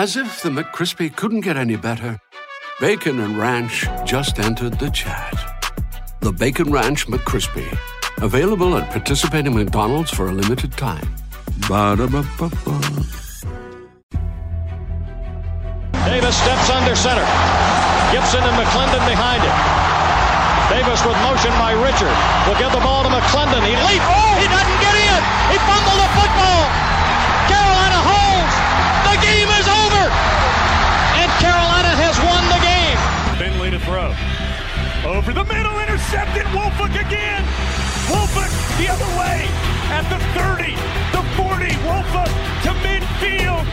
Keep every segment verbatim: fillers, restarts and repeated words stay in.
As if the McCrispy couldn't get any better, Bacon and Ranch just entered the chat. The Bacon Ranch McCrispy, available at participating McDonald's for a limited time. Ba-da-ba-ba-ba. Davis steps under center. Gibson and McClendon behind him. Davis with motion by Richard. Will give the ball to McClendon. He leaps. Oh, he doesn't get in. He fumbled the football. Carolina holds. The game is over. And Carolina has won the game. Finley to throw. Over the middle, intercepted. Wolfolk again. Wolfolk the other way at the thirty, the forty. Wolfolk to midfield.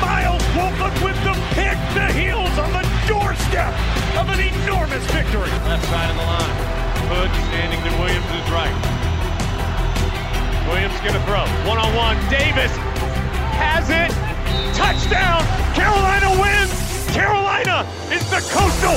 Miles Wolfolk with the pick. The Heels on the doorstep of an enormous victory. Left side of the line. Hood standing to Williams' right. Williams gonna throw. One on one. Davis has it. Touchdown. Carolina wins. Carolina is the Coastal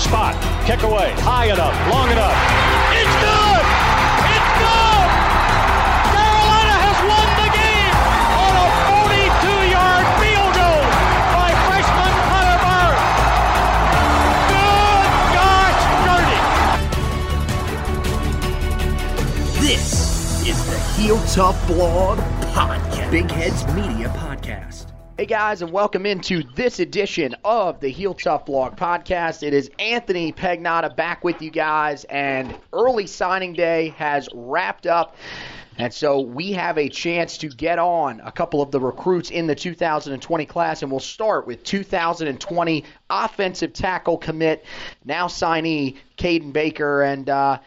spot, kick away, high enough, long enough. It's good! It's good! Carolina has won the game on a forty-two-yard field goal by freshman Connor Barth. Good gosh, dirty! This is the Heel Tough Blog Podcast, Big Heads Media Podcast. Hey guys, and welcome into this edition of the Heel Tough Blog Podcast. It is Anthony Pagnotta back with you guys, and early signing day has wrapped up. And so we have a chance to get on a couple of the recruits in the two thousand twenty class, and we'll start with two thousand twenty offensive tackle commit, now signee, Kaden Baker. And, uh,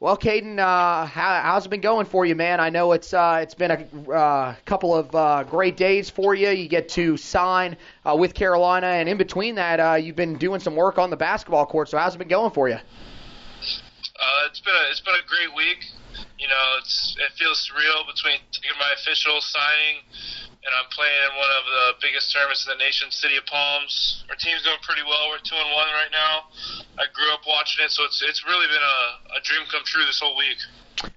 well, Kaden, uh, how, how's it been going for you, man? I know it's uh, it's been a uh, couple of uh, great days for you. You get to sign uh, with Carolina, and in between that, uh, you've been doing some work on the basketball court. So how's it been going for you? Uh, it's been a, it's been a great week. You know, it's it feels surreal between taking my official signing and I'm playing in one of the biggest tournaments in the nation, City of Palms. Our team's doing pretty well. We're two and one right now. I grew up watching it, so it's it's really been a, a dream come true this whole week.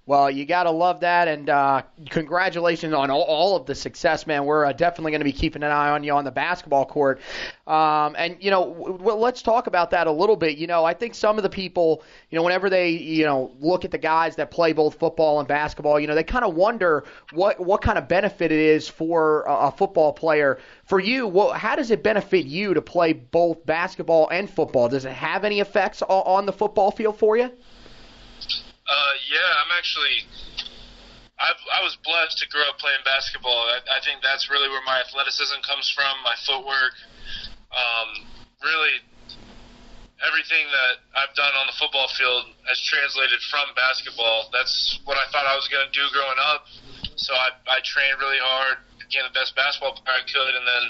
Well, you got to love that, and uh, congratulations on all, all of the success, man. We're uh, definitely going to be keeping an eye on you on the basketball court. Um, and, you know, w- w- let's talk about that a little bit. You know, I think some of the people, you know, whenever they, you know, look at the guys that play both football and basketball, you know, they kind of wonder what, what kind of benefit it is for a, a football player. For you, well, how does it benefit you to play both basketball and football? Does it have any effects o- on the football field for you? Uh, yeah, I'm actually I've, I was blessed to grow up playing basketball. I, I think that's really where my athleticism comes from, my footwork. Um, really, everything that I've done on the football field has translated from basketball. That's what I thought I was going to do growing up. So I, I trained really hard, became the best basketball player I could, and then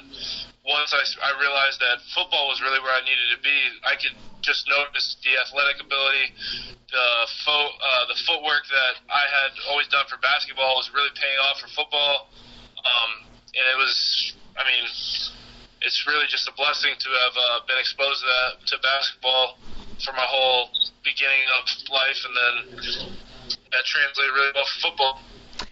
once I, I realized that football was really where I needed to be, I could just notice the athletic ability. The fo- uh, the footwork that I had always done for basketball was really paying off for football, um, and it was, I mean, it's really just a blessing to have uh, been exposed to that, to basketball for my whole beginning of life, and then that translated really well for football.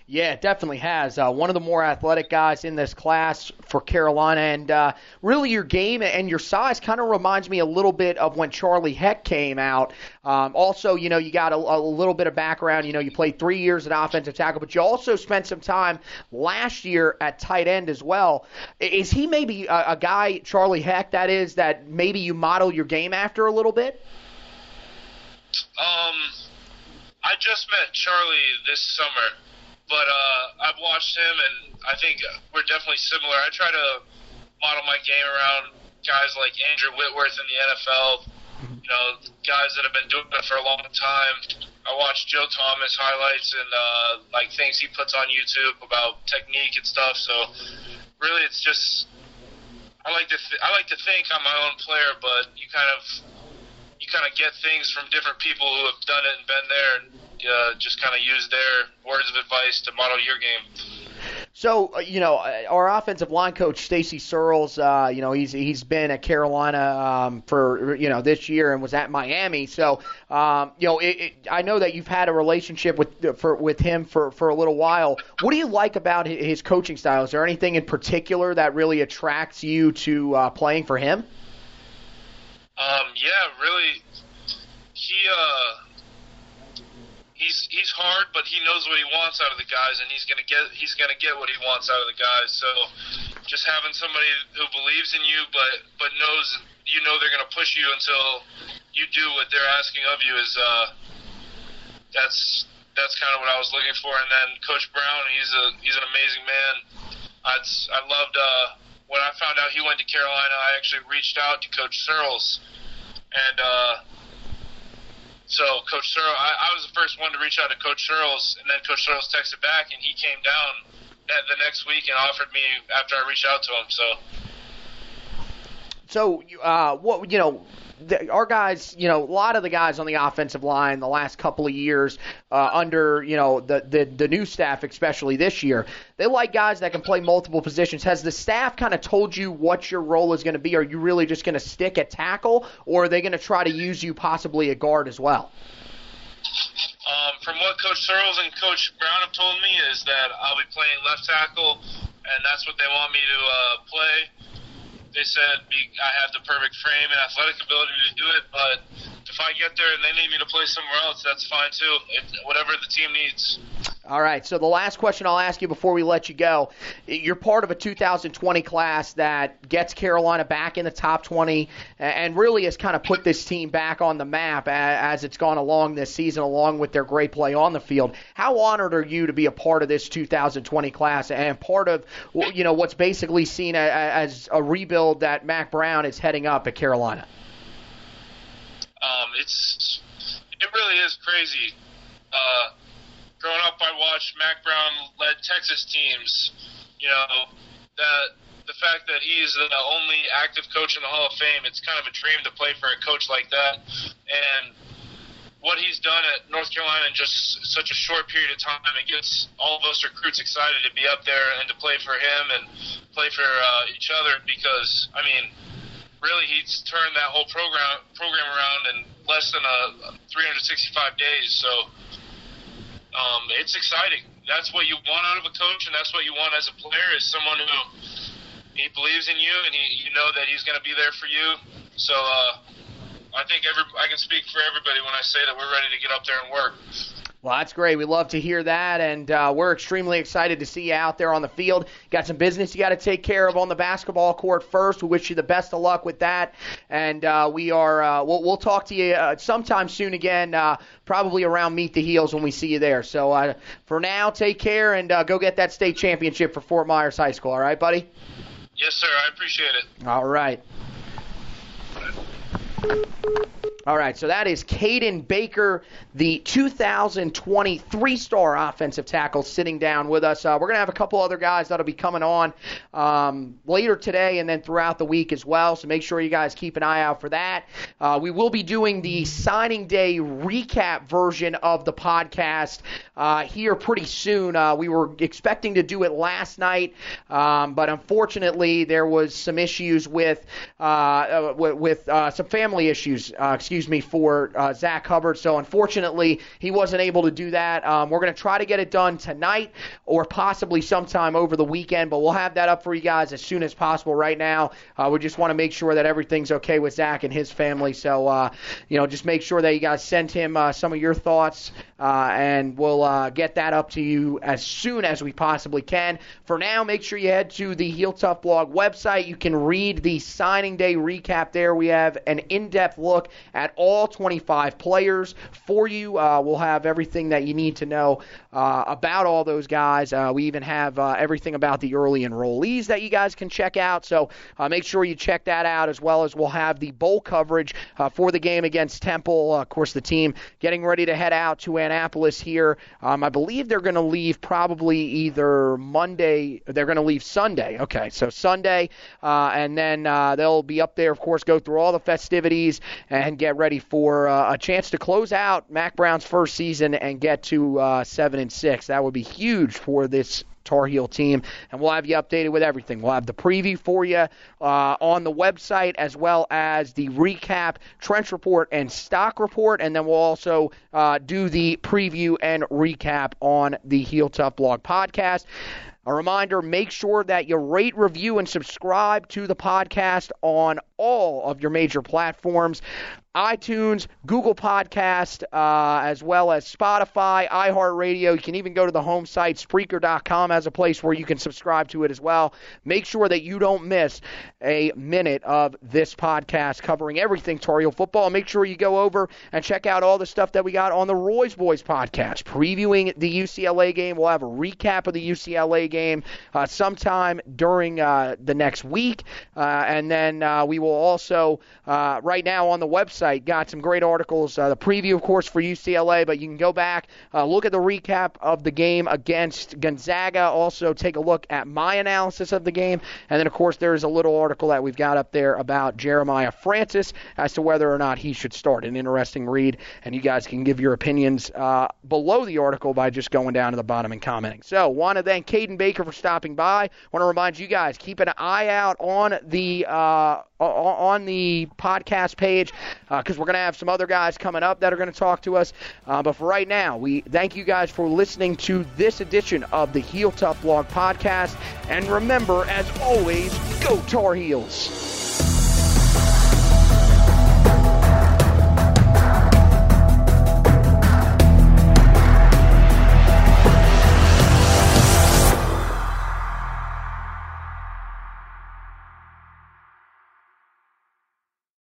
Yeah, it definitely has. Uh, one of the more athletic guys in this class for Carolina. And uh, really your game and your size kind of reminds me a little bit of when Charlie Heck came out. Um, also, you know, you got a, a little bit of background. You know, you played three years at offensive tackle, but you also spent some time last year at tight end as well. Is he maybe a, a guy, Charlie Heck, that is, that maybe you model your game after a little bit? Um, I just met Charlie this summer. But uh, I've watched him, and I think we're definitely similar. I try to model my game around guys like Andrew Whitworth in the N F L, you know, guys that have been doing it for a long time. I watch Joe Thomas highlights and, uh, like, things he puts on YouTube about technique and stuff. So, really, it's just I like to th- I like to think I'm my own player, but you kind of you kind of get things from different people who have done it and been there, and Uh, just kind of use their words of advice to model your game. So, uh, you know, our offensive line coach, Stacey Searles, uh, you know, he's he's been at Carolina um, for, you know, this year and was at Miami. So, um, you know, it, it, I know that you've had a relationship with for, with him for, for a little while. What do you like about his coaching style? Is there anything in particular that really attracts you to uh, playing for him? Um, yeah, really. He uh, – He's he's hard, but he knows what he wants out of the guys, and he's gonna get he's gonna get what he wants out of the guys. So, just having somebody who believes in you, but but knows you know they're gonna push you until you do what they're asking of you is uh, that's that's kind of what I was looking for. And then Coach Brown, he's a he's an amazing man. I I loved uh, when I found out he went to Carolina. I actually reached out to Coach Searles, and. Uh, So Coach Searles, I, I was the first one to reach out to Coach Searles, and then Coach Searles texted back, and he came down that, the next week and offered me after I reached out to him. So, so uh, what you know. The, our guys, you know, a lot of the guys on the offensive line the last couple of years uh, under, you know, the, the the new staff, especially this year, they like guys that can play multiple positions. Has the staff kind of told you what your role is going to be? Are you really just going to stick at tackle, or are they going to try to use you possibly at guard as well? Um, from what Coach Searles and Coach Brown have told me is that I'll be playing left tackle, and that's what they want me to uh, play. They said I have the perfect frame and athletic ability to do it, but if I get there and they need me to play somewhere else, that's fine too. It, whatever the team needs. All right, so the last question I'll ask you before we let you go. You're part of a two thousand twenty class that gets Carolina back in the top twenty and really has kind of put this team back on the map as it's gone along this season, along with their great play on the field. How honored are you to be a part of this two thousand twenty class and part of, you know, what's basically seen as a rebuild that Mac Brown is heading up at Carolina? Um, it's it really is crazy. Uh, growing up, I watched Mac Brown led Texas teams. You know, that the fact that he's the only active coach in the Hall of Fame, it's kind of a dream to play for a coach like that. And what he's done at North Carolina in just such a short period of time, it gets all of us recruits excited to be up there and to play for him and play for uh, each other because, I mean, really he's turned that whole program program around in less than uh, three hundred sixty-five days. So um, it's exciting. That's what you want out of a coach, and that's what you want as a player is someone who he believes in you and he, you know that he's going to be there for you. So uh, I think every, I can speak for everybody when I say that we're ready to get up there and work. Well, that's great. We love to hear that, and uh, we're extremely excited to see you out there on the field. Got some business you got to take care of on the basketball court first. We wish you the best of luck with that, and uh, we are uh, we'll, we'll talk to you uh, sometime soon again, uh, probably around Meet the Heels when we see you there. So uh, for now, take care and uh, go get that state championship for Fort Myers High School. All right, buddy? Yes, sir. I appreciate it. All right. All right, so that is Kaden Baker, the two thousand twenty three-star offensive tackle, sitting down with us. Uh, we're going to have a couple other guys that'll be coming on um, later today and then throughout the week as well, so make sure you guys keep an eye out for that. Uh, we will be doing the signing day recap version of the podcast uh, here pretty soon. Uh, we were expecting to do it last night, um, but unfortunately there was some issues with uh, with uh, some family issues, uh, excuse excuse me, for uh, Zach Hubbard. So unfortunately, he wasn't able to do that. Um, we're going to try to get it done tonight or possibly sometime over the weekend, but we'll have that up for you guys as soon as possible. Right now, uh, we just want to make sure that everything's okay with Zach and his family. So, uh, you know, just make sure that you guys send him uh, some of your thoughts, uh, and we'll uh, get that up to you as soon as we possibly can. For now, make sure you head to the Heel Tough Blog website. You can read the signing day recap there. We have an in-depth look at all twenty-five players for you. Uh, we'll have everything that you need to know uh, about all those guys. Uh, we even have uh, everything about the early enrollees that you guys can check out. So uh, make sure you check that out, as well as we'll have the bowl coverage uh, for the game against Temple. Uh, of course, the team getting ready to head out to Annapolis here. Um, I believe they're going to leave probably either Monday. They're going to leave Sunday. Okay, so Sunday, uh, and then uh, they'll be up there, of course, go through all the festivities and get ready for uh, a chance to close out Mac Brown's first season and get to uh, seven and six. That would be huge for this Tar Heel team, and we'll have you updated with everything. We'll have the preview for you uh, on the website, as well as the recap, trench report, and stock report, and then we'll also uh, do the preview and recap on the Heel Tough Blog podcast. A reminder, make sure that you rate, review, and subscribe to the podcast on all of your major platforms. iTunes, Google Podcast, uh, as well as Spotify, iHeartRadio. You can even go to the home site, Spreaker dot com, as a place where you can subscribe to it as well. Make sure that you don't miss a minute of this podcast covering everything Tar Heel football. Make sure you go over and check out all the stuff that we got on the Roy's Boys podcast, previewing the U C L A game. We'll have a recap of the U C L A game uh, sometime during uh, the next week. Uh, and then uh, we will also, uh, right now on the website, got some great articles, uh, the preview, of course, for U C L A, but you can go back, uh, look at the recap of the game against Gonzaga, also take a look at my analysis of the game, and then, of course, there's a little article that we've got up there about Jeremiah Francis as to whether or not he should start. An interesting read, and you guys can give your opinions uh, below the article by just going down to the bottom and commenting. So, want to thank Kaden Baker for stopping by. Want to remind you guys, keep an eye out on the uh, on the podcast page, because uh, we're going to have some other guys coming up that are going to talk to us. Uh, but for right now, we thank you guys for listening to this edition of the Heel Tough Blog Podcast. And remember, as always, go Tar Heels!